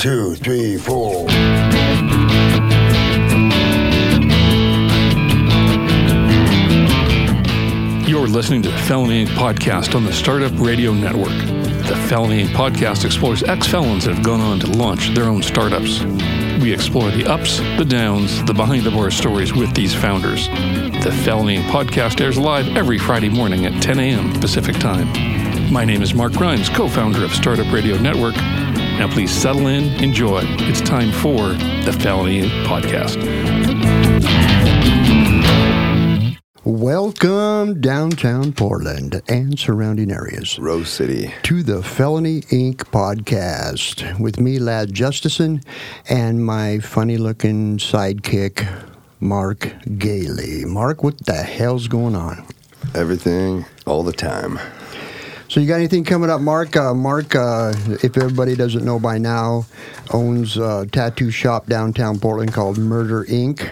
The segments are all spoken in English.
2, 3, 4. You're listening to the Felony Inc Podcast on the Startup Radio Network. The Felony Inc Podcast explores ex-felons that have gone on to launch their own startups. We explore the ups, the downs, the behind-the-bar stories with these founders. The Felony Inc Podcast airs live every Friday morning at 10 a.m. Pacific Time. My name is Mark Grimes, co-founder of Startup Radio Network. Now please settle in, enjoy. It's time for the Felony Inc Podcast. Welcome downtown Portland and surrounding areas. Rose City. To the Felony Inc Podcast with me, Ladd Justesen, and my funny-looking sidekick, Mark Gailey. Mark, what the hell's going on? Everything, all the time. So you got anything coming up, Mark? Mark, if everybody doesn't know by now, owns a tattoo shop downtown Portland called Murder Inc.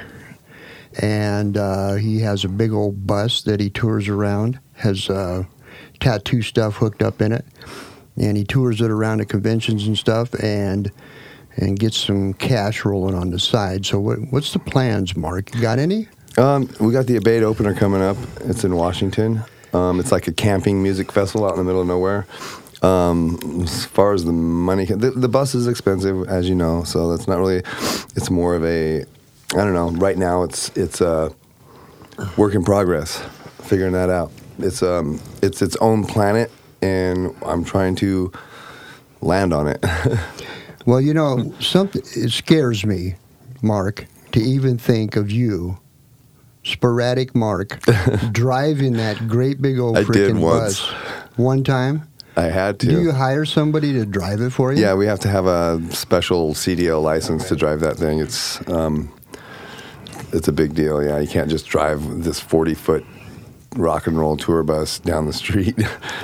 And he has a big old bus that he tours around, has tattoo stuff hooked up in it. And he tours it around at conventions and stuff and gets some cash rolling on the side. So what's the plans, Mark? You got any? We got the Abate opener coming up. It's in Washington. It's like a camping music festival out in the middle of nowhere. As far as the money, the bus is expensive, as you know, so that's not really, it's more of a, I don't know, right now it's a work in progress, figuring that out. It's its own planet, and I'm trying to land on it. Well, you know, something, it scares me, Mark, to even think of you, sporadic Mark, driving that great big old freaking bus. One time? I had to. Do you hire somebody to drive it for you? Yeah, we have to have a special CDL license to drive that thing. It's a big deal, yeah. You can't just drive this 40-foot rock and roll tour bus down the street.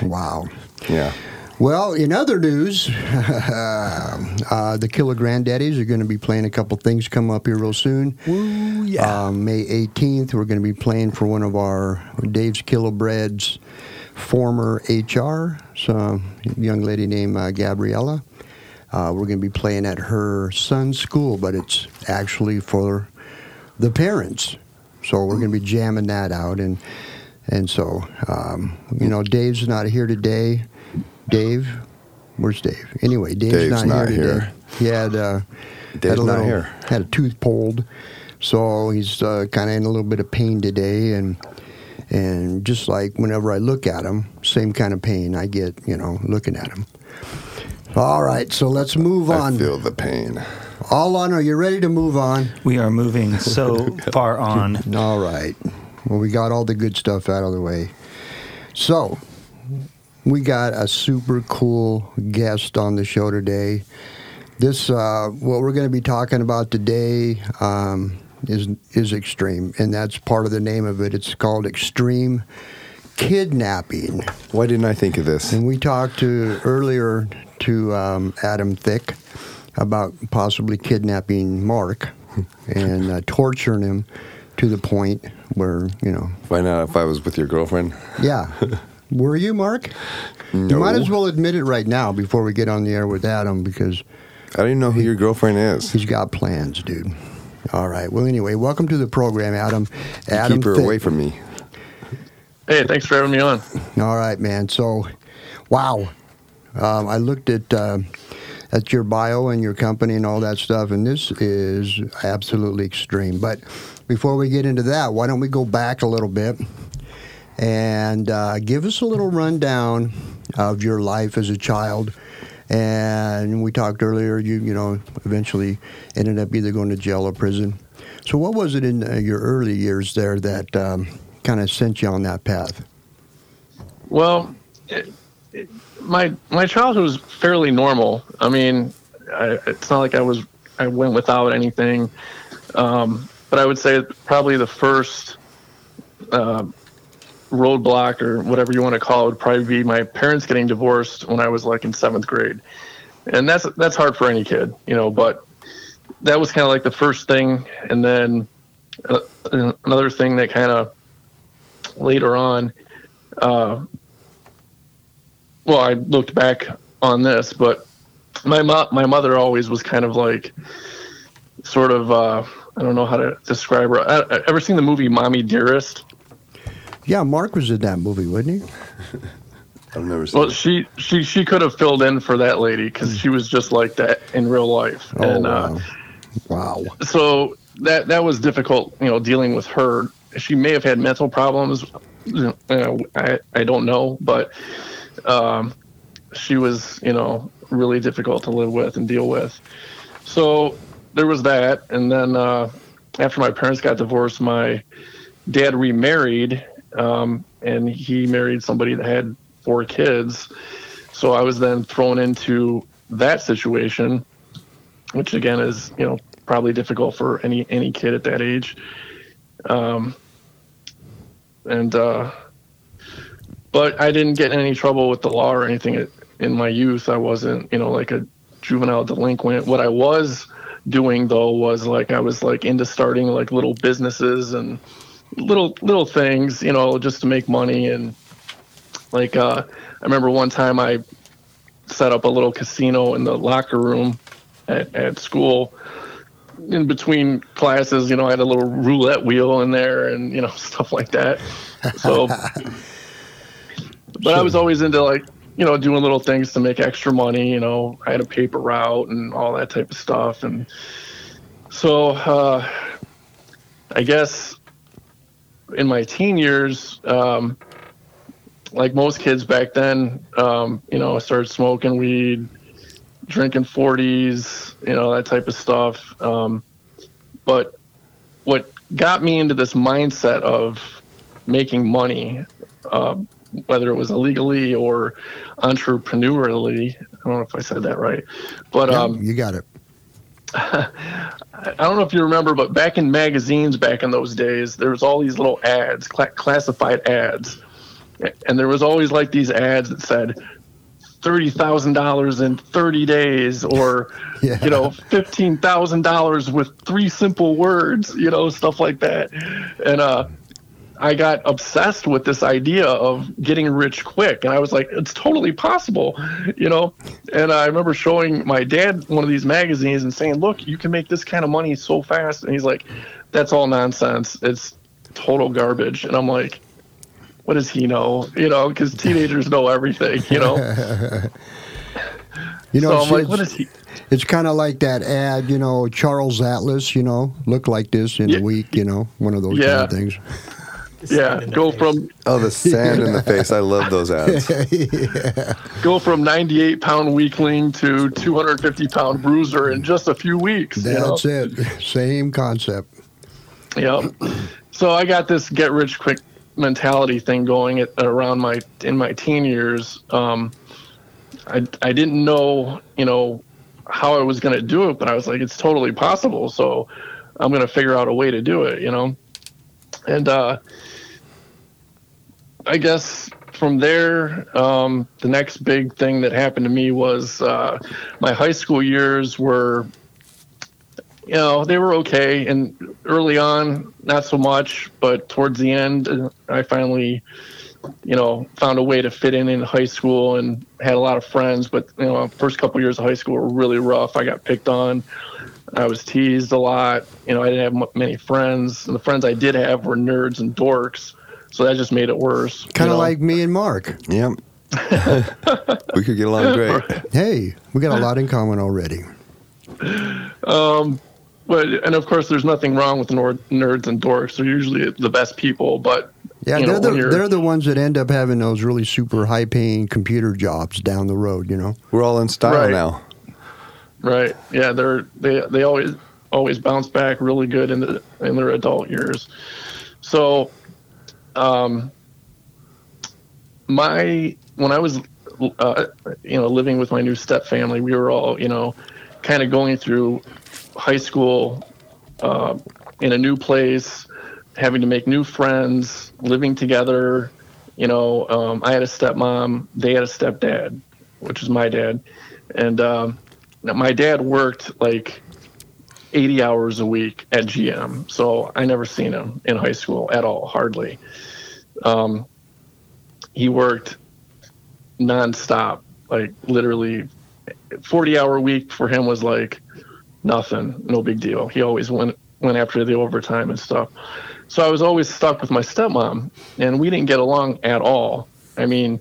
Wow. Yeah. Well, in other news, the Killer Granddaddies are going to be playing a couple things come up here real soon. Ooh, yeah. May 18th, we're going to be playing for one of our Dave's Killer Bread's former HR, so a young lady named Gabriella. We're going to be playing at her son's school, but it's actually for the parents. So we're going to be jamming that out. And so, you know, Dave's not here today. Dave, where's Dave? Anyway, Dave's not here today. He had a tooth pulled, so he's kind of in a little bit of pain today, and just like whenever I look at him, same kind of pain I get, you know, looking at him. All right, so let's move on. I feel the pain. Alon, are you ready to move on? We are moving so far on. All right. Well, we got all the good stuff out of the way. So we got a super cool guest on the show today. This, what we're going to be talking about today is extreme, and that's part of the name of it. It's called Extreme Kidnapping. Why didn't I think of this? And we talked earlier to Adam Thick about possibly kidnapping Mark and torturing him to the point where, you know. Find out if I was with your girlfriend. Yeah. Were you, Mark? No. You might as well admit it right now before we get on the air with Adam, because I don't even know who your girlfriend is. He's got plans, dude. All right. Well, anyway, welcome to the program, Adam. Adam, keep her away from me. Hey, thanks for having me on. All right, man. So, wow. I looked at your bio and your company and all that stuff, and this is absolutely extreme. But before we get into that, why don't we go back a little bit and give us a little rundown of your life as a child. And we talked earlier, you know, eventually ended up either going to jail or prison. So what was it in your early years there that kind of sent you on that path? Well, my childhood was fairly normal. I mean, it's not like I went without anything. But I would say probably the first roadblock or whatever you want to call it would probably be my parents getting divorced when I was like in 7th grade, and that's hard for any kid, you know, but that was kind of like the first thing. And then another thing that kind of later on, well, I looked back on this, but my mother always was kind of like, sort of, I don't know how to describe her. I ever seen the movie Mommy Dearest? Yeah, Mark was in that movie, wasn't he? I've never seen. Well, she could have filled in for that lady because she was just like that in real life. Oh, and wow. So that was difficult, you know, dealing with her. She may have had mental problems. I don't know, but she was, you know, really difficult to live with and deal with. So there was that, and then after my parents got divorced, my dad remarried, and he married somebody that had 4 kids. So I was then thrown into that situation, which again is, you know, probably difficult for any kid at that age. But I didn't get in any trouble with the law or anything in my youth. I wasn't, you know, like a juvenile delinquent. What I was doing though was like, I was like into starting like little businesses and little things, you know, just to make money. And like, I remember one time I set up a little casino in the locker room at school. In between classes, you know, I had a little roulette wheel in there and, you know, stuff like that. So, but I was always into like, you know, doing little things to make extra money. You know, I had a paper route and all that type of stuff. And so, I guess in my teen years, like most kids back then, you know, I started smoking weed, drinking 40s, you know, that type of stuff. But what got me into this mindset of making money, whether it was illegally or entrepreneurially, I don't know if I said that right, but yeah, you got it. I don't know if you remember, but back in magazines, back in those days, there was all these little ads, classified ads. And there was always like these ads that said, $30,000 in 30 days, or, yeah, you know, $15,000 with 3 simple words, you know, stuff like that. And I got obsessed with this idea of getting rich quick. And I was like, it's totally possible, you know. And I remember showing my dad one of these magazines and saying, look, you can make this kind of money so fast. And he's like, that's all nonsense. It's total garbage. And I'm like, what does he know? You know, because teenagers know everything, you know. You know, so I'm like, what is he? It's kind of like that ad, you know, Charles Atlas, you know, look like this in a week, you know, one of those kind of things. Yeah, go from... Oh, the sand in the face. I love those ads. Yeah. Go from 98-pound weakling to 250-pound bruiser in just a few weeks. That's it. Same concept. Yeah. So I got this get-rich-quick mentality thing going in my teen years. I didn't know, you know, how I was going to do it, but I was like, it's totally possible. So I'm going to figure out a way to do it, you know? And, I guess from there, the next big thing that happened to me was, my high school years were, you know, they were okay. And early on, not so much, but towards the end, I finally, you know, found a way to fit in high school and had a lot of friends. But, you know, first couple years of high school were really rough. I got picked on. I was teased a lot. You know, I didn't have many friends. And the friends I did have were nerds and dorks. So that just made it worse. Kind of like me and Mark. Yep. We could get along great. Hey, we got a lot in common already. But, and of course, there's nothing wrong with nerds and dorks. They're usually the best people, but yeah, you know, they're the ones that end up having those really super high-paying computer jobs down the road. You know, we're all in style now. Right? Yeah, they always bounce back really good in their adult years. So, when I was you know, living with my new step family, we were all, you know, kind of going through high school in a new place, having to make new friends, living together. You know, I had a stepmom, they had a stepdad, which is my dad. And my dad worked like 80 hours a week at GM. So I never seen him in high school at all, hardly. He worked nonstop, like literally 40-hour week for him was like nothing, no big deal. He always went after the overtime and stuff. So I was always stuck with my stepmom, and we didn't get along at all. I mean,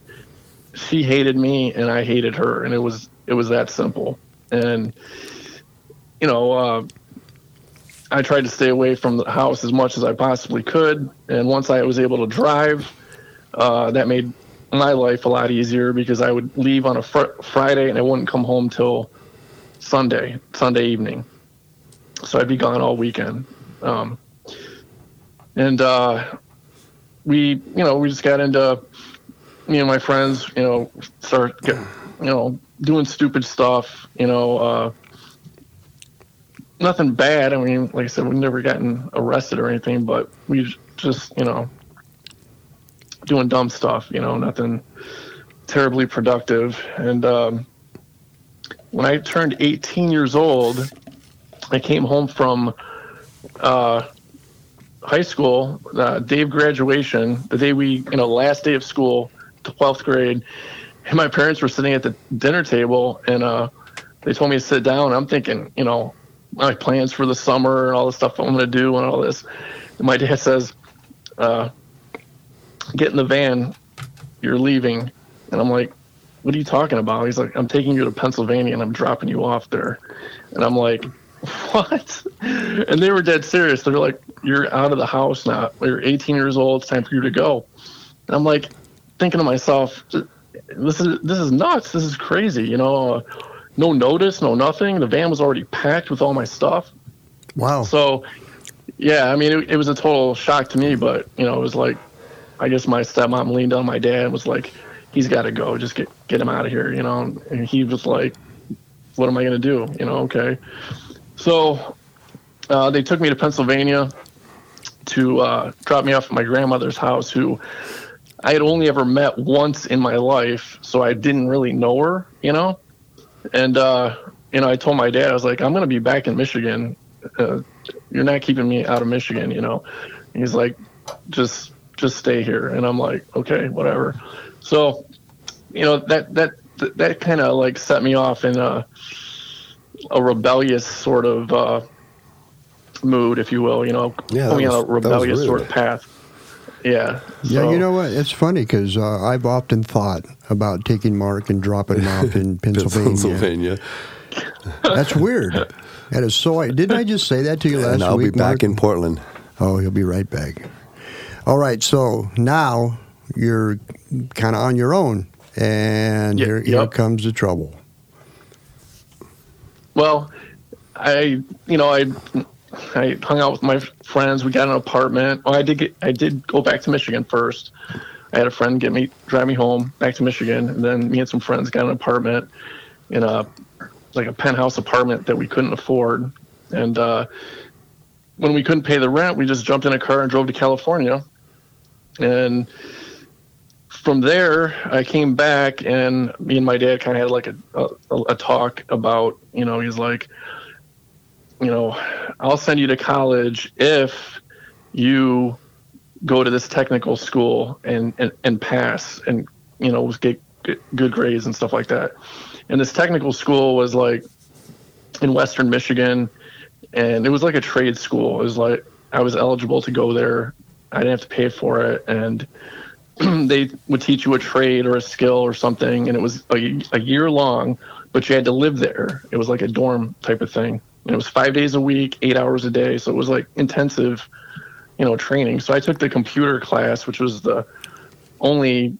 she hated me and I hated her, and it was that simple. And, you know, I tried to stay away from the house as much as I possibly could. And once I was able to drive, that made my life a lot easier, because I would leave on a Friday and I wouldn't come home till Sunday evening. So I'd be gone all weekend. We just got into, me and my friends, you know, doing stupid stuff, you know, nothing bad. I mean, like I said, we've never gotten arrested or anything, but we just, you know, doing dumb stuff, you know, nothing terribly productive. And when I turned 18 years old, I came home from high school, day of graduation, the day last day of school, 12th grade, and my parents were sitting at the dinner table, and they told me to sit down. I'm thinking, you know, my plans for the summer and all the stuff I'm going to do and all this. And my dad says, get in the van, you're leaving. And I'm like, what are you talking about? He's like, I'm taking you to Pennsylvania and I'm dropping you off there. And I'm like, what? And they were dead serious. They're like, you're out of the house now. You're 18 years old. It's time for you to go. And I'm like, thinking to myself, this is nuts. This is crazy. You know, no notice, no nothing. The van was already packed with all my stuff. Wow. So, yeah, I mean, it was a total shock to me, but, you know, it was like, I guess my stepmom leaned on my dad and was like, he's got to go. Just get him out of here, you know. And he was like, what am I going to do? You know, okay. So they took me to Pennsylvania to drop me off at my grandmother's house, who I had only ever met once in my life, so I didn't really know her, you know. And, you know, I told my dad, I was like, I'm going to be back in Michigan. You're not keeping me out of Michigan, you know. And he's like, just stay here. And I'm like, okay, whatever. So, you know, that kind of like set me off in a rebellious sort of mood, if you will, you know, going on a rebellious sort of path. Yeah. So. Yeah, you know what? It's funny because I've often thought about taking Mark and dropping him off in Pennsylvania. That's weird. That is so. Didn't I just say that to you last week? And I'll be back, Mark? In Portland. Oh, he'll be right back. All right, so now you're kind of on your own, and here comes the trouble. Well, I hung out with my friends. We got an apartment. Oh, I did go back to Michigan first. I had a friend drive me home back to Michigan, and then me and some friends got an apartment in a penthouse apartment that we couldn't afford, and when we couldn't pay the rent, we just jumped in a car and drove to California. And from there, I came back, and me and my dad kind of had like a talk about, you know, he's like, you know, I'll send you to college if you go to this technical school and pass and, you know, get good grades and stuff like that. And this technical school was like in Western Michigan, and it was like a trade school. It was like I was eligible to go there. I didn't have to pay for it, and they would teach you a trade or a skill or something, and it was a year long, but you had to live there. It was like a dorm type of thing, and it was 5 days a week, 8 hours a day, so it was like intensive, you know, training. So I took the computer class, which was the only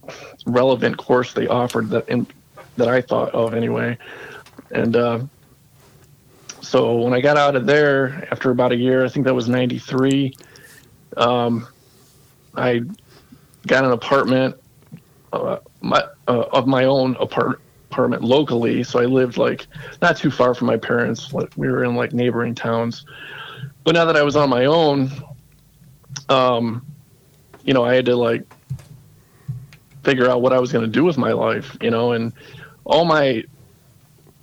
relevant course they offered that I thought of anyway. And so when I got out of there after about a year, I think that was 93, I got an apartment of my own apartment locally. So I lived like not too far from my parents. Like, we were in like neighboring towns. But now that I was on my own, you know, I had to like figure out what I was going to do with my life, you know, and all my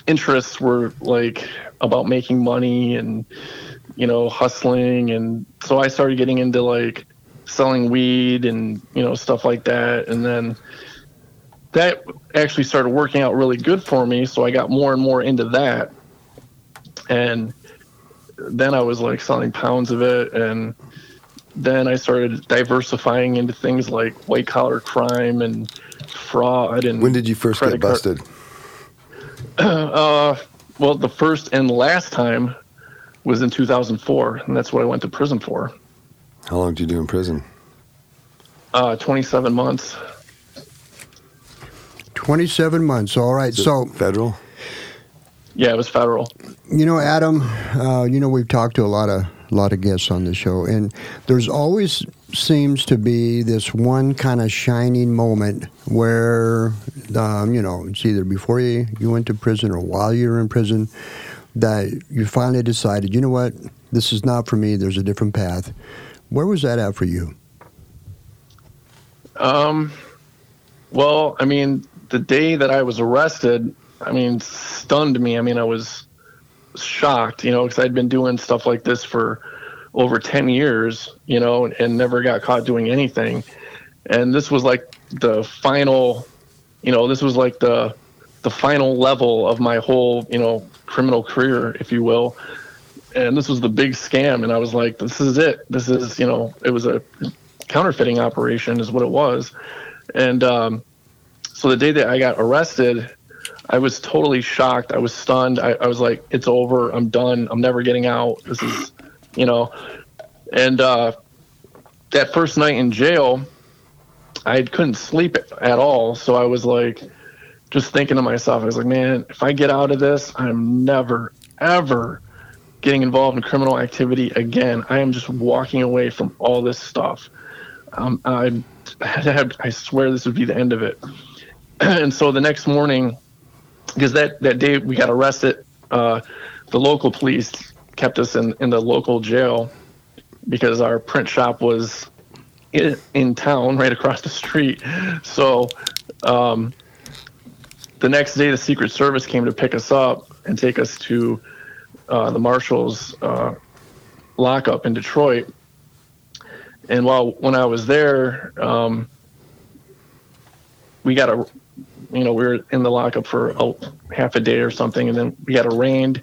interests were like about making money and, you know, hustling. And so I started getting into like selling weed and, you know, stuff like that. And then that actually started working out really good for me. So I got more and more into that. And then I was like selling pounds of it. And then I started diversifying into things like white collar crime and fraud. And when did you first get busted? Well, the first and last time was in 2004. And that's what I went to prison for. How long did you do in prison? 27 months. 27 months. All right. So federal? Yeah, it was federal. You know, Adam, we've talked to a lot of guests on the show, and there's always seems to be this one kind of shining moment where, it's either before you went to prison or while you were in prison, that you finally decided, you know what, this is not for me. There's a different path. Where was that at for you? Well, I mean, the day that I was arrested, I mean, stunned me. I mean, I was shocked, because I'd been doing stuff like this for over 10 years, and never got caught doing anything. And this was like the final, this was like the final level of my whole, criminal career, if you will. And this was the big scam. And I was like, this is it. This is, it was a counterfeiting operation is what it was. And so the day that I got arrested, I was totally shocked. I was stunned. I was like, it's over. I'm done. I'm never getting out. This is, And that first night in jail, I couldn't sleep at all. So I was like, just thinking to myself, I was like, man, if I get out of this, I'm never, ever getting involved in criminal activity again. I am just walking away from all this stuff. I swear this would be the end of it. And so the next morning, because that day we got arrested, the local police kept us in the local jail because our print shop was in town right across the street. So the next day the Secret Service came to pick us up and take us to the Marshall's lockup in Detroit. And when I was there, we got we were in the lockup for half a day or something, and then we got arraigned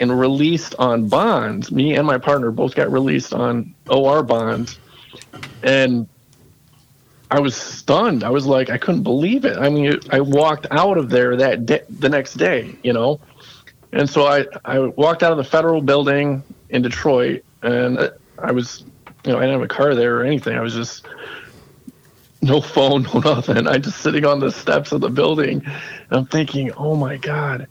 and released on bonds. Me and my partner both got released on OR bonds, and I was stunned. I was like, I couldn't believe it. I mean, I walked out of there that day, the next day, And so I walked out of the federal building in Detroit, and I was, I didn't have a car there or anything. I was just no phone, no nothing. I just sitting on the steps of the building, and I'm thinking, oh my God,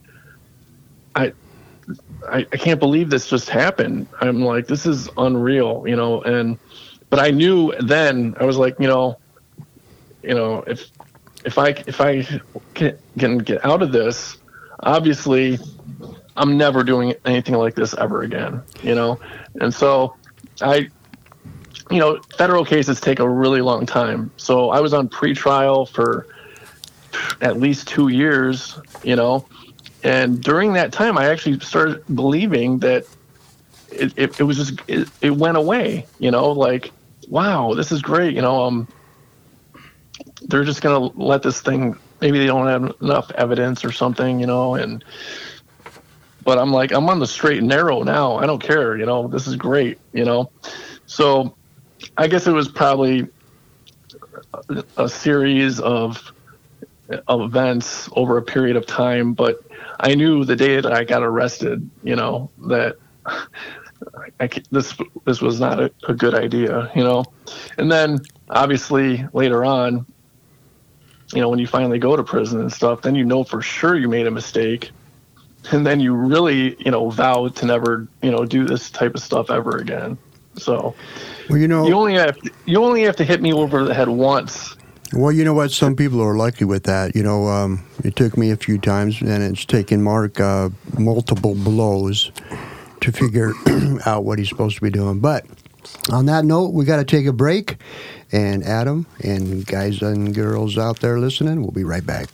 I can't believe this just happened. I'm like, this is unreal, but I knew then, I was like, if I can get out of this, obviously I'm never doing anything like this ever again, And so federal cases take a really long time. So I was on pretrial for at least 2 years, and during that time, I actually started believing that it was just, it went away, like, wow, this is great. They're just going to let this thing, maybe they don't have enough evidence or something, but I'm like, I'm on the straight and narrow now. I don't care, this is great, So I guess it was probably a series of events over a period of time, but I knew the day that I got arrested, that this was not a good idea, And then obviously later on, when you finally go to prison and stuff, then for sure you made a mistake, and then you really, vow to never, do this type of stuff ever again. So, well, you only have to hit me over the head once. Well, you know what? Some people are lucky with that. It took me a few times, and it's taken Mark multiple blows to figure out what he's supposed to be doing. But on that note, we got to take a break. And Adam and guys and girls out there listening, we'll be right back.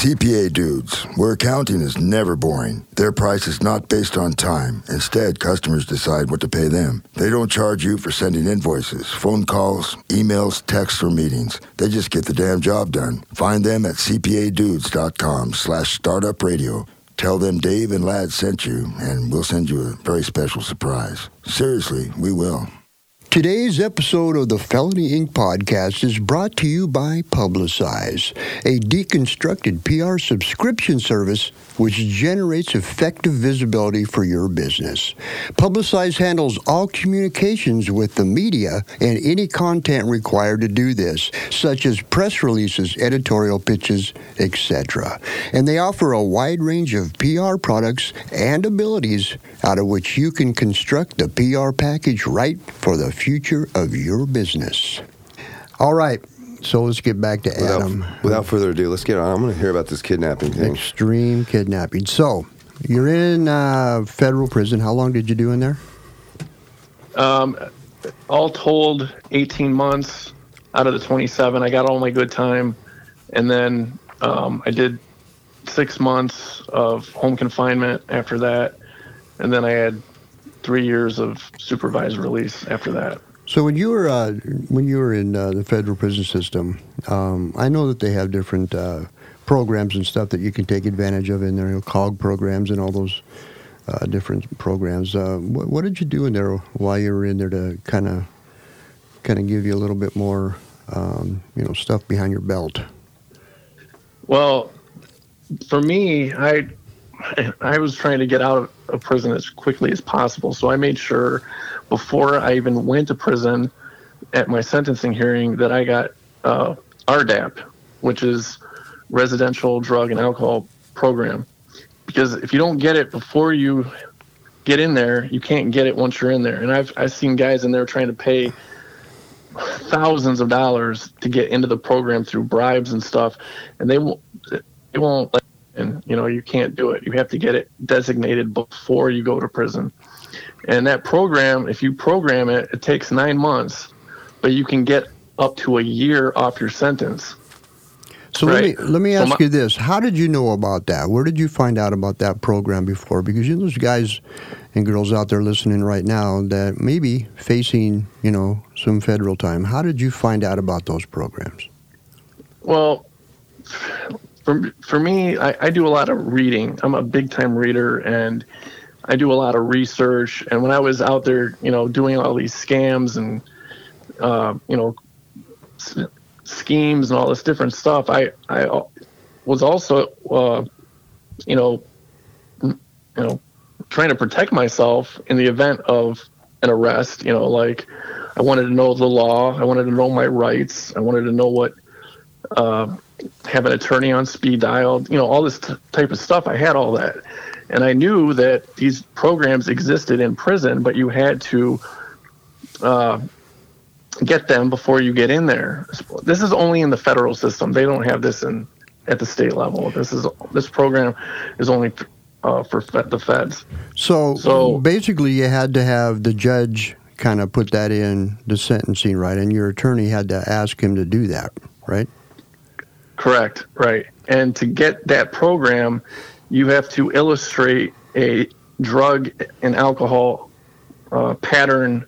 CPA Dudes, where accounting is never boring. Their price is not based on time. Instead, customers decide what to pay them. They don't charge you for sending invoices, phone calls, emails, texts, or meetings. They just get the damn job done. Find them at cpadudes.com/startupradio. Tell them Dave and Ladd sent you, and we'll send you a very special surprise. Seriously, we will. Today's episode of the Felony Inc. podcast is brought to you by Publicize, a deconstructed PR subscription service which generates effective visibility for your business. Publicize handles all communications with the media and any content required to do this, such as press releases, editorial pitches, etc. And they offer a wide range of PR products and abilities out of which you can construct the PR package right for the future of your business. All right, so let's get back to Adam. Without further ado, let's get on. I'm going to hear about this kidnapping thing. Extreme kidnapping. So you're in federal prison. How long did you do in there? All told, 18 months out of the 27. I got all my good time. And then I did 6 months of home confinement after that. And then I had 3 years of supervised release after that. So when you were in the federal prison system, I know that they have different programs and stuff that you can take advantage of in there, you know, COG programs and all those different programs. What did you do in there while you were in there to kind of give you a little bit more, stuff behind your belt? Well, for me, I was trying to get out of prison as quickly as possible. So I made sure before I even went to prison at my sentencing hearing that I got RDAP, which is Residential Drug and Alcohol Program. Because if you don't get it before you get in there, you can't get it once you're in there. And I've seen guys in there trying to pay thousands of dollars to get into the program through bribes and stuff, and they won't let. And, you can't do it. You have to get it designated before you go to prison. And that program, if you program it, it takes 9 months, but you can get up to a year off your sentence. So right? let me ask you this. How did you know about that? Where did you find out about that program before? Because there's guys and girls out there listening right now that may be facing, some federal time. How did you find out about those programs? Well, For me, I do a lot of reading. I'm a big-time reader, and I do a lot of research. And when I was out there, doing all these scams and, schemes and all this different stuff, I was also, trying to protect myself in the event of an arrest. I wanted to know the law. I wanted to know my rights. I wanted to know what have an attorney on speed dial, all this type of stuff. I had all that. And I knew that these programs existed in prison, but you had to get them before you get in there. This is only in the federal system. They don't have this at the state level. This program is only for the feds. So basically you had to have the judge kind of put that in the sentencing, right? And your attorney had to ask him to do that, right? Correct, right. And to get that program, you have to illustrate a drug and alcohol pattern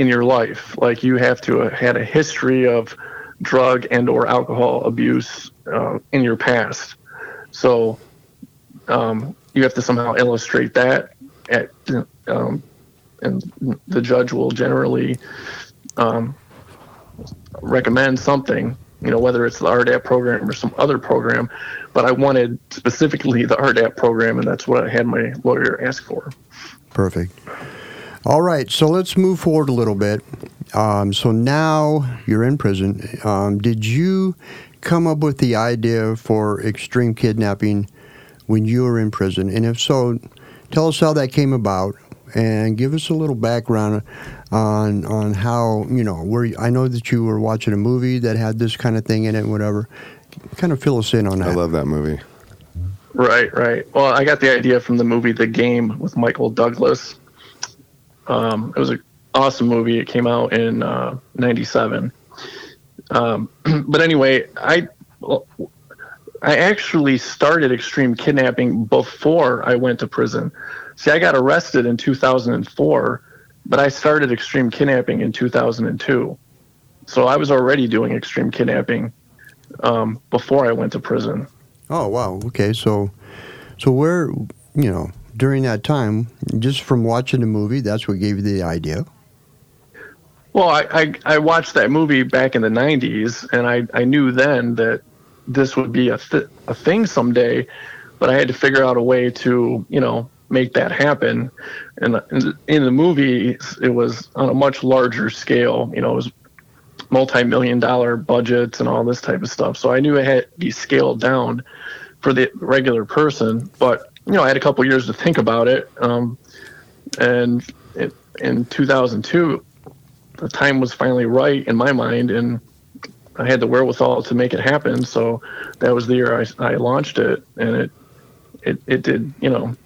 in your life. Like you have to have had a history of drug and or alcohol abuse in your past. So you have to somehow illustrate that. And the judge will generally recommend something. Whether it's the RDAP program or some other program, but I wanted specifically the RDAP program, and that's what I had my lawyer ask for. Perfect. All right, so let's move forward a little bit. So now you're in prison. Did you come up with the idea for extreme kidnapping when you were in prison? And if so, tell us how that came about. And give us a little background on how, where I know that you were watching a movie that had this kind of thing in it, whatever. Kind of fill us in on that. I love that movie. Right. Well, I got the idea from the movie The Game with Michael Douglas. It was an awesome movie. It came out in 97. But anyway, I actually started Extreme Kidnapping before I went to prison. See, I got arrested in 2004, but I started Extreme Kidnapping in 2002. So I was already doing Extreme Kidnapping before I went to prison. Oh, wow. Okay. So where, you know, during that time, just from watching the movie, that's what gave you the idea? Well, I watched that movie back in the 90s, and I knew then that this would be a thing someday, but I had to figure out a way to, you know, make that happen. And in the movie, it was on a much larger scale. You know, it was multi-million-dollar budgets and all this type of stuff. So I knew it had to be scaled down for the regular person. But, you know, I had a couple years to think about it. And in 2002, the time was finally right in my mind, and I had the wherewithal to make it happen. So that was the year I launched it, and it did, you know,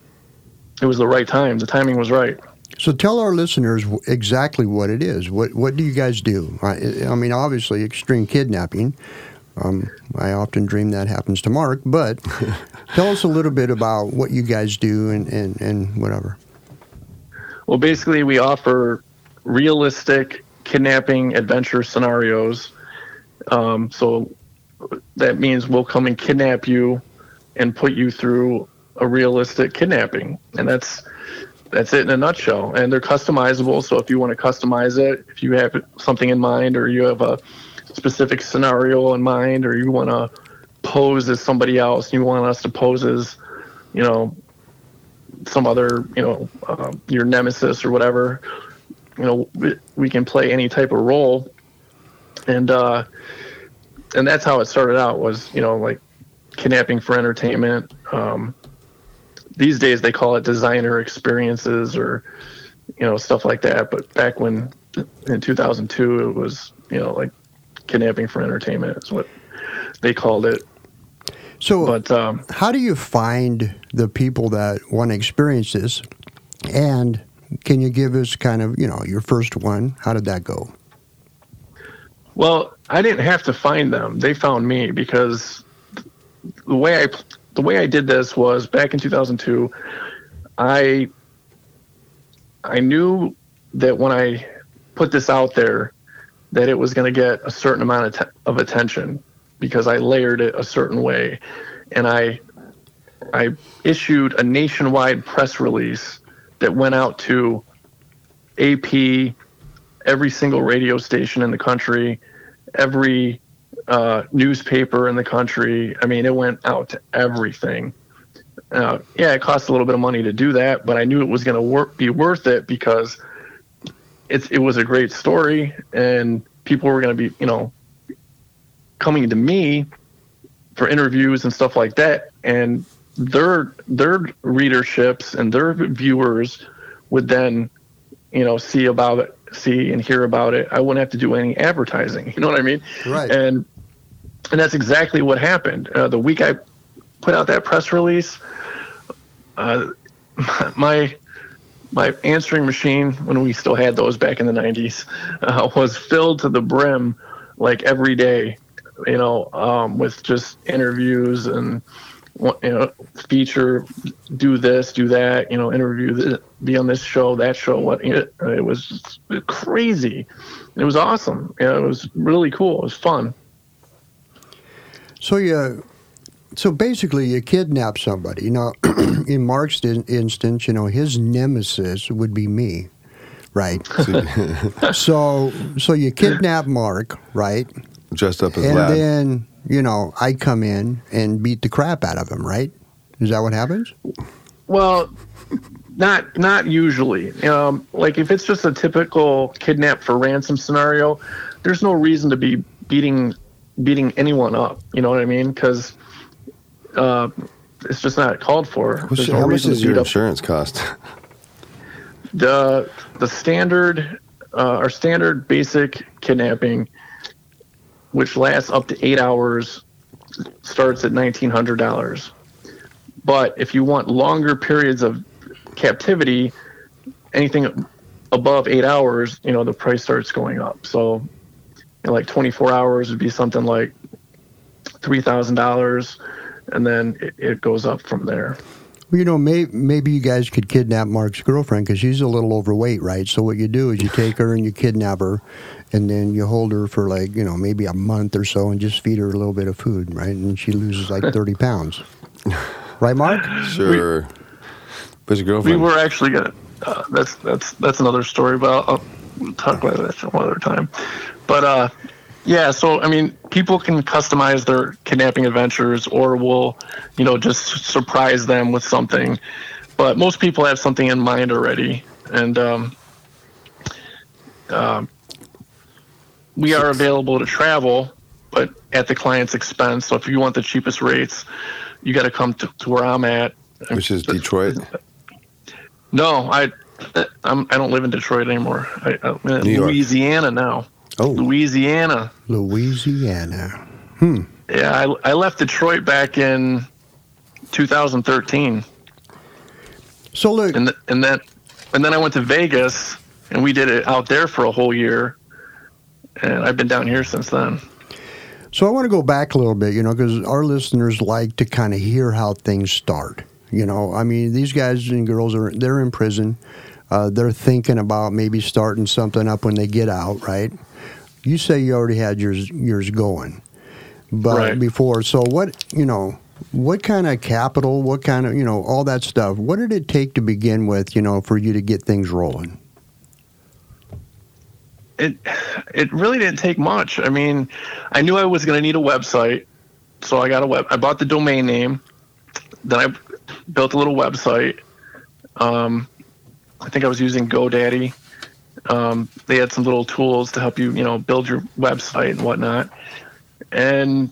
it was the right time. The timing was right. So tell our listeners exactly what it is. What do you guys do? I mean, obviously, Extreme Kidnapping. I often dream that happens to Mark, but tell us a little bit about what you guys do and whatever. Well, basically, we offer realistic kidnapping adventure scenarios. So that means we'll come and kidnap you and put you through a realistic kidnapping. And that's it in a nutshell. And they're customizable. So if you want to customize it, if you have something in mind, or you have a specific scenario in mind, or you want to pose as somebody else, you want us to pose as, you know, some other, you know, your nemesis or whatever, you know, we can play any type of role. And that's how it started out, was, you know, like kidnapping for entertainment. These days they call it designer experiences, or, you know, stuff like that. But back when, in 2002, it was, you know, like kidnapping for entertainment is what they called it. So but, how do you find the people that want to experience this? And can you give us kind of, you know, your first one? How did that go? Well, I didn't have to find them. They found me, because the way I did this was, back in 2002, I knew that when I put this out there that it was going to get a certain amount of attention, because I layered it a certain way, and I issued a nationwide press release that went out to AP, every single radio station in the country, every newspaper in the country. I mean, it went out to everything. Yeah, it cost a little bit of money to do that, but I knew it was going to be worth it, because it was a great story, and people were going to be, you know, coming to me for interviews and stuff like that, and their readerships and their viewers would then, you know, see and hear about it. I wouldn't have to do any advertising. You know what I mean? Right. And that's exactly what happened. The week I put out that press release, my answering machine, when we still had those back in the 90s, was filled to the brim, like every day, you know, with just interviews and, you know, feature, do this, do that, you know, interview this, be on this show, that show. What, it was crazy. It was awesome. You know, it was really cool. It was fun. So yeah, so basically, you kidnap somebody. You know, in Mark's instance, you know, his nemesis would be me, right? so you kidnap Mark, right? Dressed up as Ladd. Then, you know, I come in and beat the crap out of him, right? Is that what happens? Well, not usually. Like, if it's just a typical kidnap for ransom scenario, there's no reason to be beating anyone up. You know what I mean? Because it's just not called for. How much does your insurance cost? The standard, our standard basic kidnapping, which lasts up to 8 hours, starts at $1,900. But if you want longer periods of captivity, anything above 8 hours, you know, the price starts going up. So, you know, like 24 hours would be something like $3,000. and then it goes up from there. Well, you know, maybe you guys could kidnap Mark's girlfriend because she's a little overweight, right? So what you do is you take her and you kidnap her, and then you hold her for like, you know, maybe a month or so and just feed her a little bit of food, right? And she loses like 30 pounds. Right, Mark? Sure. But your girlfriend? We were actually going to... that's another story, but I'll talk about that some other time. But, yeah, so, I mean, people can customize their kidnapping adventures, or we'll, you know, just surprise them with something. But most people have something in mind already. And we are available to travel, but at the client's expense. So if you want the cheapest rates, you got to come to where I'm at. Which is Detroit? No, I don't live in Detroit anymore. I'm in Louisiana now. Oh, Louisiana. Hmm. Yeah, I left Detroit back in 2013. So look, and then I went to Vegas, and we did it out there for a whole year, and I've been down here since then. So I want to go back a little bit, you know, because our listeners like to kind of hear how things start. You know, I mean, these guys and girls they're in prison. They're thinking about maybe starting something up when they get out, right? You say you already had yours going, but right. Before. So what, you know, what kind of capital, what kind of, you know, all that stuff, what did it take to begin with, you know, for you to get things rolling? It really didn't take much. I mean, I knew I was going to need a website. So I bought the domain name. Then I built a little website. I think I was using GoDaddy. They had some little tools to help you, you know, build your website and whatnot. And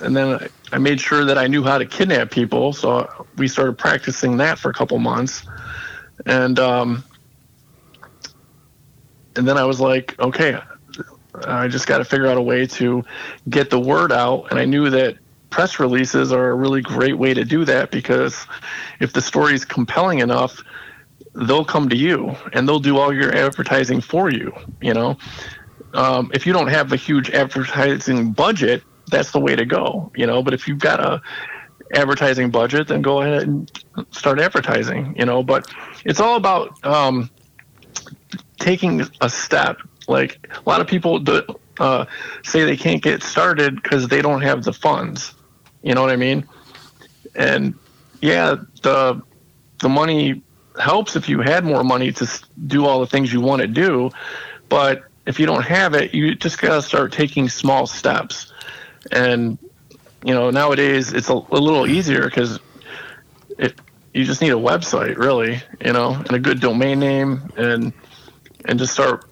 then I made sure that I knew how to kidnap people. So we started practicing that for a couple months. And then I was like, okay, I just got to figure out a way to get the word out. And I knew that press releases are a really great way to do that, because if the story is compelling enough, they'll come to you and they'll do all your advertising for you. You know, if you don't have a huge advertising budget, that's the way to go, you know, but if you've got a advertising budget, then go ahead and start advertising, you know, but it's all about, taking a step. Like a lot of people say they can't get started because they don't have the funds, you know what I mean? And yeah, the money helps if you had more money to do all the things you want to do, but if you don't have it, you just gotta start taking small steps. And you know, nowadays it's a little easier because you just need a website, really, you know, and a good domain name, and just start,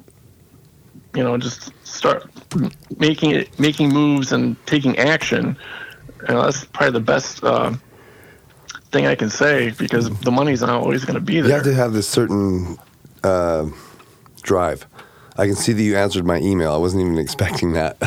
you know, just start making moves and taking action. You know, that's probably the best thing I can say, because the money's not always going to be there. You have to have this certain drive. I can see that you answered my email. I wasn't even expecting that.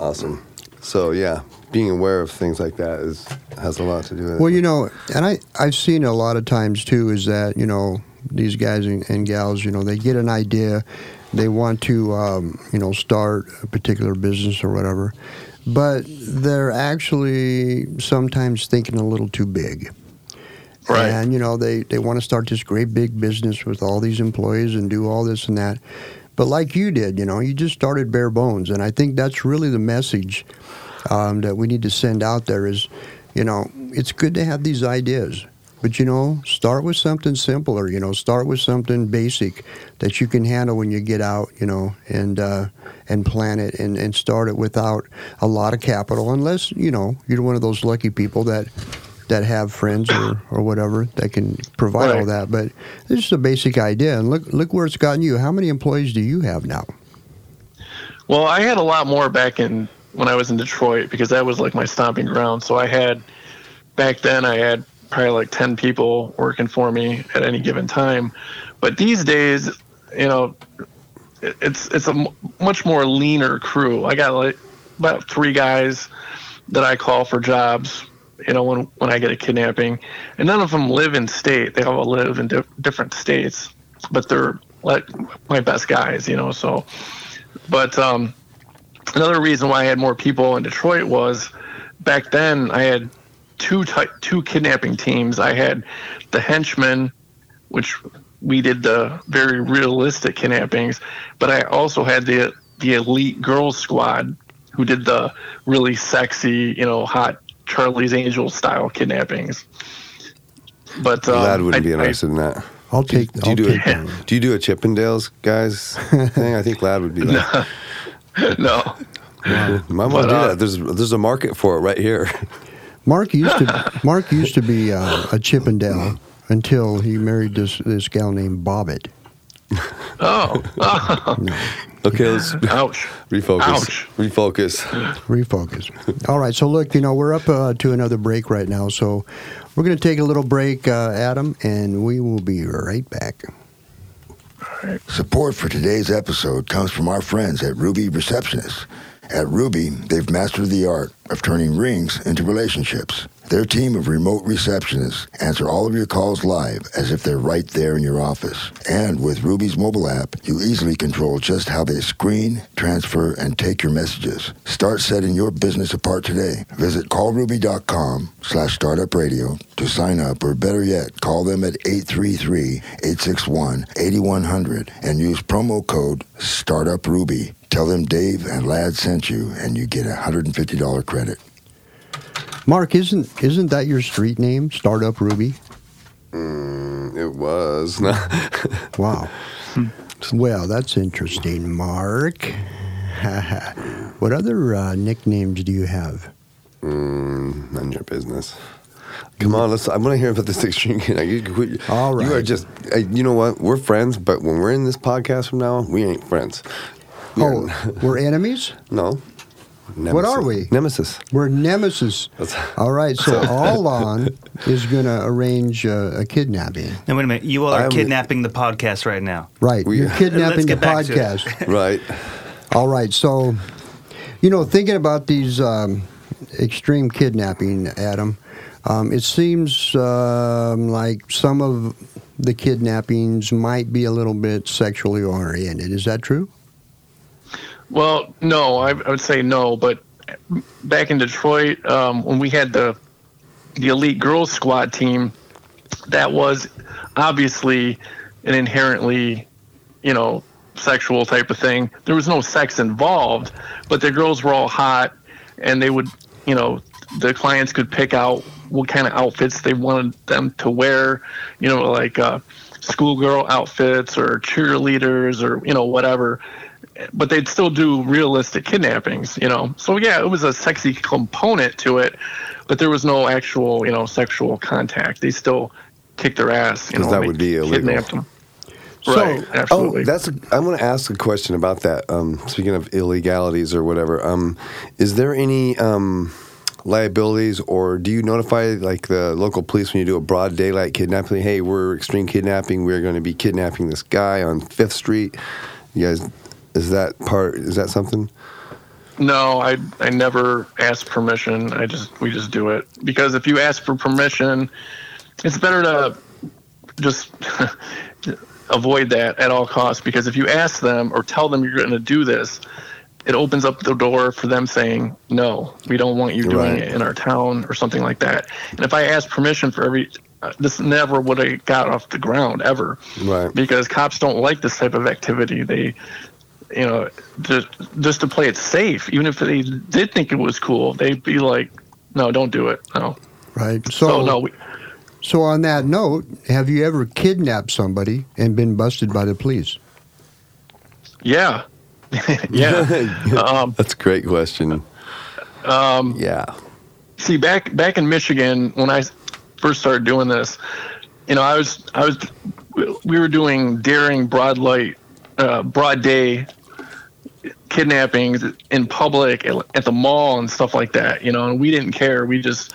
Awesome. So yeah, being aware of things like that has a lot to do with it. Well, you know, and I've seen a lot of times too is that, you know, these guys and gals, you know, they get an idea, they want to, you know, start a particular business or whatever, but they're actually sometimes thinking a little too big. Right. And, you know, they want to start this great big business with all these employees and do all this and that. But like you did, you know, you just started bare bones. And I think that's really the message that we need to send out there is, you know, it's good to have these ideas. But, you know, start with something simpler, you know, start with something basic that you can handle when you get out, you know, and plan it and start it without a lot of capital, unless, you know, you're one of those lucky people that have friends or whatever that can provide all that. But this is a basic idea, and look where it's gotten you. How many employees do you have now? Well, I had a lot more back in when I was in Detroit, because that was like my stomping ground. So back then I had probably like 10 people working for me at any given time. But these days, you know, it's a much more leaner crew. I got like about 3 guys that I call for jobs, you know, when I get a kidnapping, and none of them live in state. They all live in different states, but they're like my best guys, you know? So, but, another reason why I had more people in Detroit was back then I had two kidnapping teams. I had the henchmen, which we did the very realistic kidnappings, but I also had the elite girls squad who did the really sexy, hot Charlie's Angels style kidnappings. But Ladd wouldn't be interested in that. I'll take. Do you do a Chippendales guys thing? I think Ladd would be like, no. Yeah. My mom did that. There's a market for it right here. Mark used to be a Chippendale until he married this gal named Bobbitt. Oh. No. Okay, let's refocus. Refocus. All right, so look, we're up to another break right now, so we're going to take a little break, Adam, and we will be right back. All right. Support for today's episode comes from our friends at Ruby Receptionist. At Ruby, they've mastered the art of turning rings into relationships. Their team of remote receptionists answer all of your calls live as if they're right there in your office. And with Ruby's mobile app, you easily control just how they screen, transfer, and take your messages. Start setting your business apart today. Visit callruby.com/startupradio to sign up, or better yet, call them at 833-861-8100 and use promo code StartupRuby. Tell them Dave and Ladd sent you, and you get a $150 credit. Mark, isn't that your street name, Startup Ruby? It was. Wow. Well, that's interesting, Mark. What other nicknames do you have? None of your business. Come on, I want to hear about this extreme kidnapping. All right. You are just, you know what? We're friends, but when we're in this podcast from now on, we ain't friends. We're enemies? No. Nemesis. What are we? Nemesis. We're nemesis. All right, so Alon is going to arrange a kidnapping. Now, wait a minute. You all are kidnapping the podcast right now. Right. You're kidnapping the podcast. Right. All right, so, thinking about these extreme kidnapping, Adam, it seems like some of the kidnappings might be a little bit sexually oriented. Is that true? Well, no, I would say no, but back in Detroit, when we had the elite girls squad team, that was obviously an inherently, sexual type of thing. There was no sex involved, but the girls were all hot, and they would, the clients could pick out what kind of outfits they wanted them to wear, like schoolgirl outfits or cheerleaders or, whatever. But they'd still do realistic kidnappings, So, yeah, it was a sexy component to it, but there was no actual, sexual contact. They still kicked their ass, Because that would be illegal. Kidnapped them. So, right, absolutely. I'm going to ask a question about that, speaking of illegalities or whatever. Is there any liabilities, or do you notify, like, the local police when you do a broad daylight kidnapping? Hey, we're extreme kidnapping. We're going to be kidnapping this guy on 5th Street. You guys... Is that something? No, I never ask permission. We just do it, because if you ask for permission, it's better to just avoid that at all costs. Because if you ask them or tell them you're going to do this, it opens up the door for them saying, "No, we don't want you doing it in our town" or something like that. And if I ask permission for this never would have got off the ground ever, right? Because cops don't like this type of activity. They. Just to play it safe, even if they did think it was cool, they'd be like, no, don't do it. No. Right. So no. So on that note, have you ever kidnapped somebody and been busted by the police? Yeah. Yeah. That's a great question. Yeah. See, back in Michigan, when I first started doing this, we were doing daring broad day kidnappings in public at the mall and stuff like that, and we didn't care. We just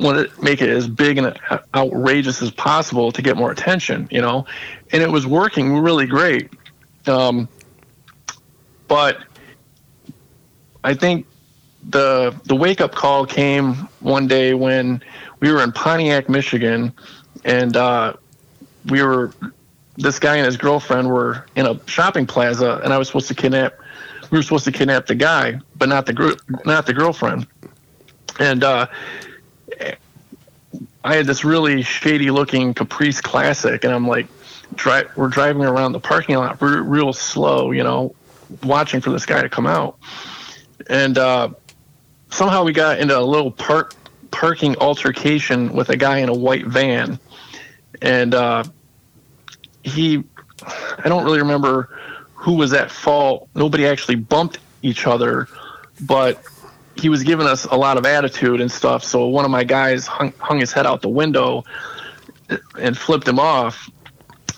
wanted to make it as big and outrageous as possible to get more attention, and it was working really great. But I think the wake-up call came one day when we were in Pontiac, Michigan, and this guy and his girlfriend were in a shopping plaza, and we were supposed to kidnap the guy, but not the girlfriend. And I had this really shady-looking Caprice Classic, and I'm like, we're driving around the parking lot real slow, you know, watching for this guy to come out. And somehow we got into a little parking altercation with a guy in a white van. And I don't really remember who was at fault. Nobody actually bumped each other, but he was giving us a lot of attitude and stuff. So one of my guys hung his head out the window and flipped him off.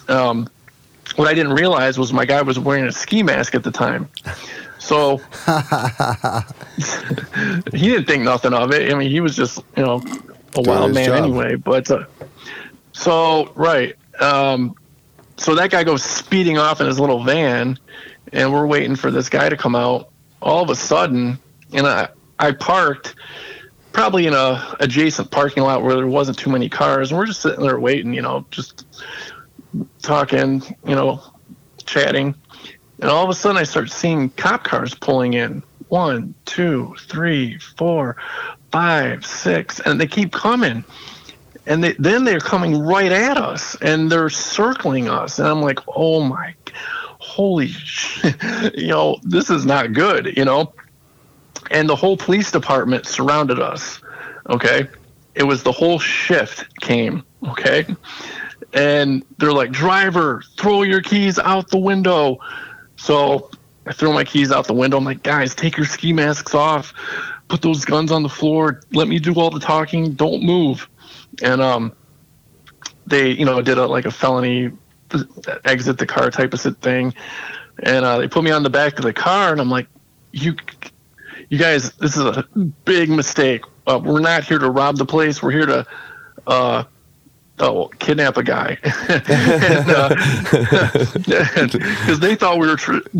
What I didn't realize was my guy was wearing a ski mask at the time. So he didn't think nothing of it. I mean, he was just, you know, a wild man anyway. But so that guy goes speeding off in his little van, and we're waiting for this guy to come out. All of a sudden, and I parked probably in a adjacent parking lot where there wasn't too many cars, and we're just sitting there waiting, you know, just talking, you know, chatting. And all of a sudden I start seeing cop cars pulling in. 1, 2, 3, 4, 5, 6, and they keep coming. And then they're coming right at us, and they're circling us. And I'm like, oh my, holy shit, you know, this is not good, you know. And the whole police department surrounded us, okay? It was the whole shift came, okay? And they're like, driver, throw your keys out the window. So I throw my keys out the window. I'm like, guys, take your ski masks off. Put those guns on the floor. Let me do all the talking. Don't move. And they, you know, did a felony exit the car type of thing. And they put me on the back of the car, and I'm like, you guys, this is a big mistake. We're not here to rob the place. We're here to kidnap a guy. Because they thought we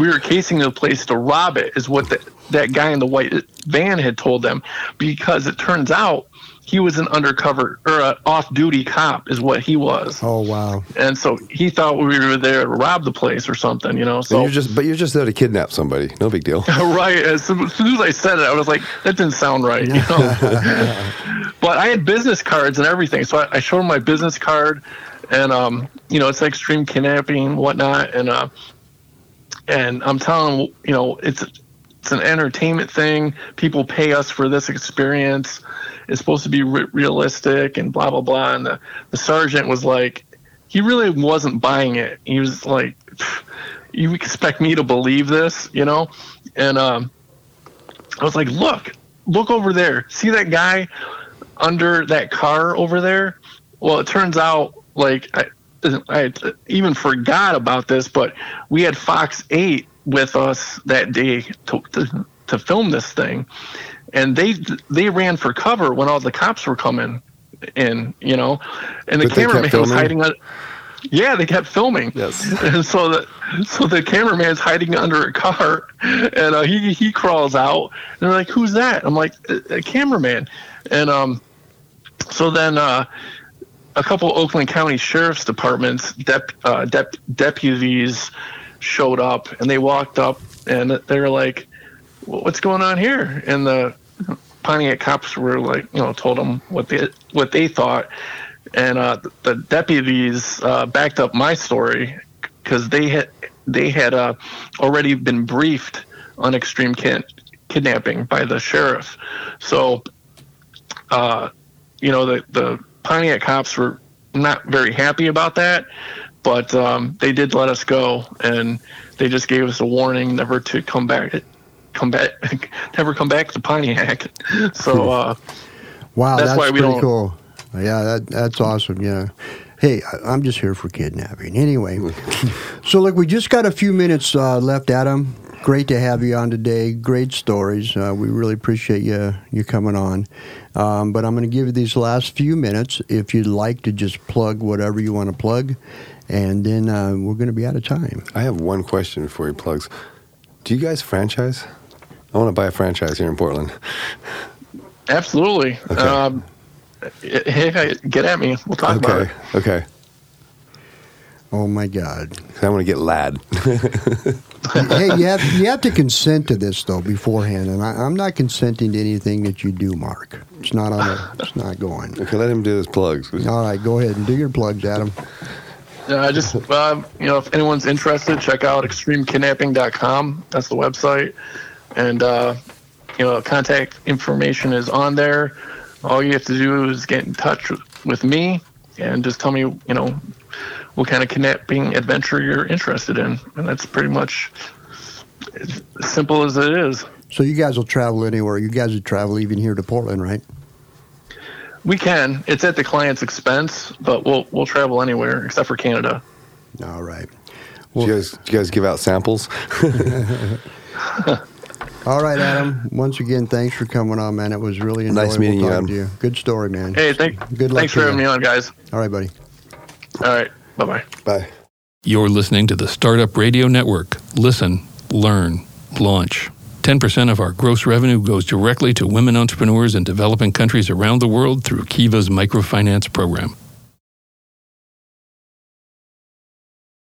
were casing the place to rob it, is what that guy in the white van had told them. Because it turns out he was an undercover or an off-duty cop is what he was. Oh, wow. And so he thought we were there to rob the place or something, you know. So you're just there to kidnap somebody. No big deal. Right. As soon as I said it, I was like, that didn't sound right, you know. But I had business cards and everything. So I showed him my business card, and, you know, it's like Extreme Kidnapping and whatnot. And I'm telling him, you know, it's an entertainment thing. People pay us for this experience. It's supposed to be realistic and blah, blah, blah. And the sergeant was like, he really wasn't buying it. He was like, you expect me to believe this, you know? And I was like, look over there. See that guy under that car over there? Well, it turns out, like, I even forgot about this, but we had Fox 8 with us that day to film this thing, and they ran for cover when all the cops were coming in, you know, and the cameraman was hiding. Yeah, they kept filming. Yes. And so the cameraman's hiding under a car, and he crawls out, and they're like, "Who's that?" I'm like, "A cameraman." And so then a couple Oakland County Sheriff's Department's deputies showed up, and they walked up, and they were like, what's going on here? And the Pontiac cops were like, you know, told them what they thought. And the deputies backed up my story, because they had already been briefed on Extreme Kidnapping by the sheriff. So you know, the Pontiac cops were not very happy about that. But they did let us go, and they just gave us a warning never to come back to Pontiac. So wow, that's why we pretty don't... cool. Yeah, that's awesome. Yeah. Hey, I'm just here for kidnapping. Anyway, so look, we just got a few minutes left, Adam. Great to have you on today. Great stories. We really appreciate you coming on. But I'm going to give you these last few minutes if you'd like to just plug whatever you want to plug. And then we're going to be out of time. I have one question before he plugs. Do you guys franchise? I want to buy a franchise here in Portland. Absolutely. Okay. Hey, get at me. We'll talk about it. Okay. Oh, my God. I want to get Ladd. Hey, you have to consent to this though beforehand, and I'm not consenting to anything that you do, Mark. It's not going. Okay, let him do his plugs. All right, go ahead and do your plugs, Adam. Yeah, I just if anyone's interested, check out extremekidnapping.com. That's the website, and contact information is on there. All you have to do is get in touch with me and just tell me what kind of kidnapping adventure you're interested in, and that's pretty much as simple as it is. So you guys will travel anywhere. You guys would travel even here to Portland, right? We can. It's at the client's expense, but we'll travel anywhere except for Canada. All right. Well, do you guys give out samples? All right, Adam. Once again, thanks for coming on, man. It was really enjoyable talking to you. Good story, man. Hey, good luck. Thanks for having me on, guys. All right, buddy. All right. Bye-bye. Bye. You're listening to the Startup Radio Network. Listen, learn, launch. 10% of our gross revenue goes directly to women entrepreneurs in developing countries around the world through Kiva's microfinance program.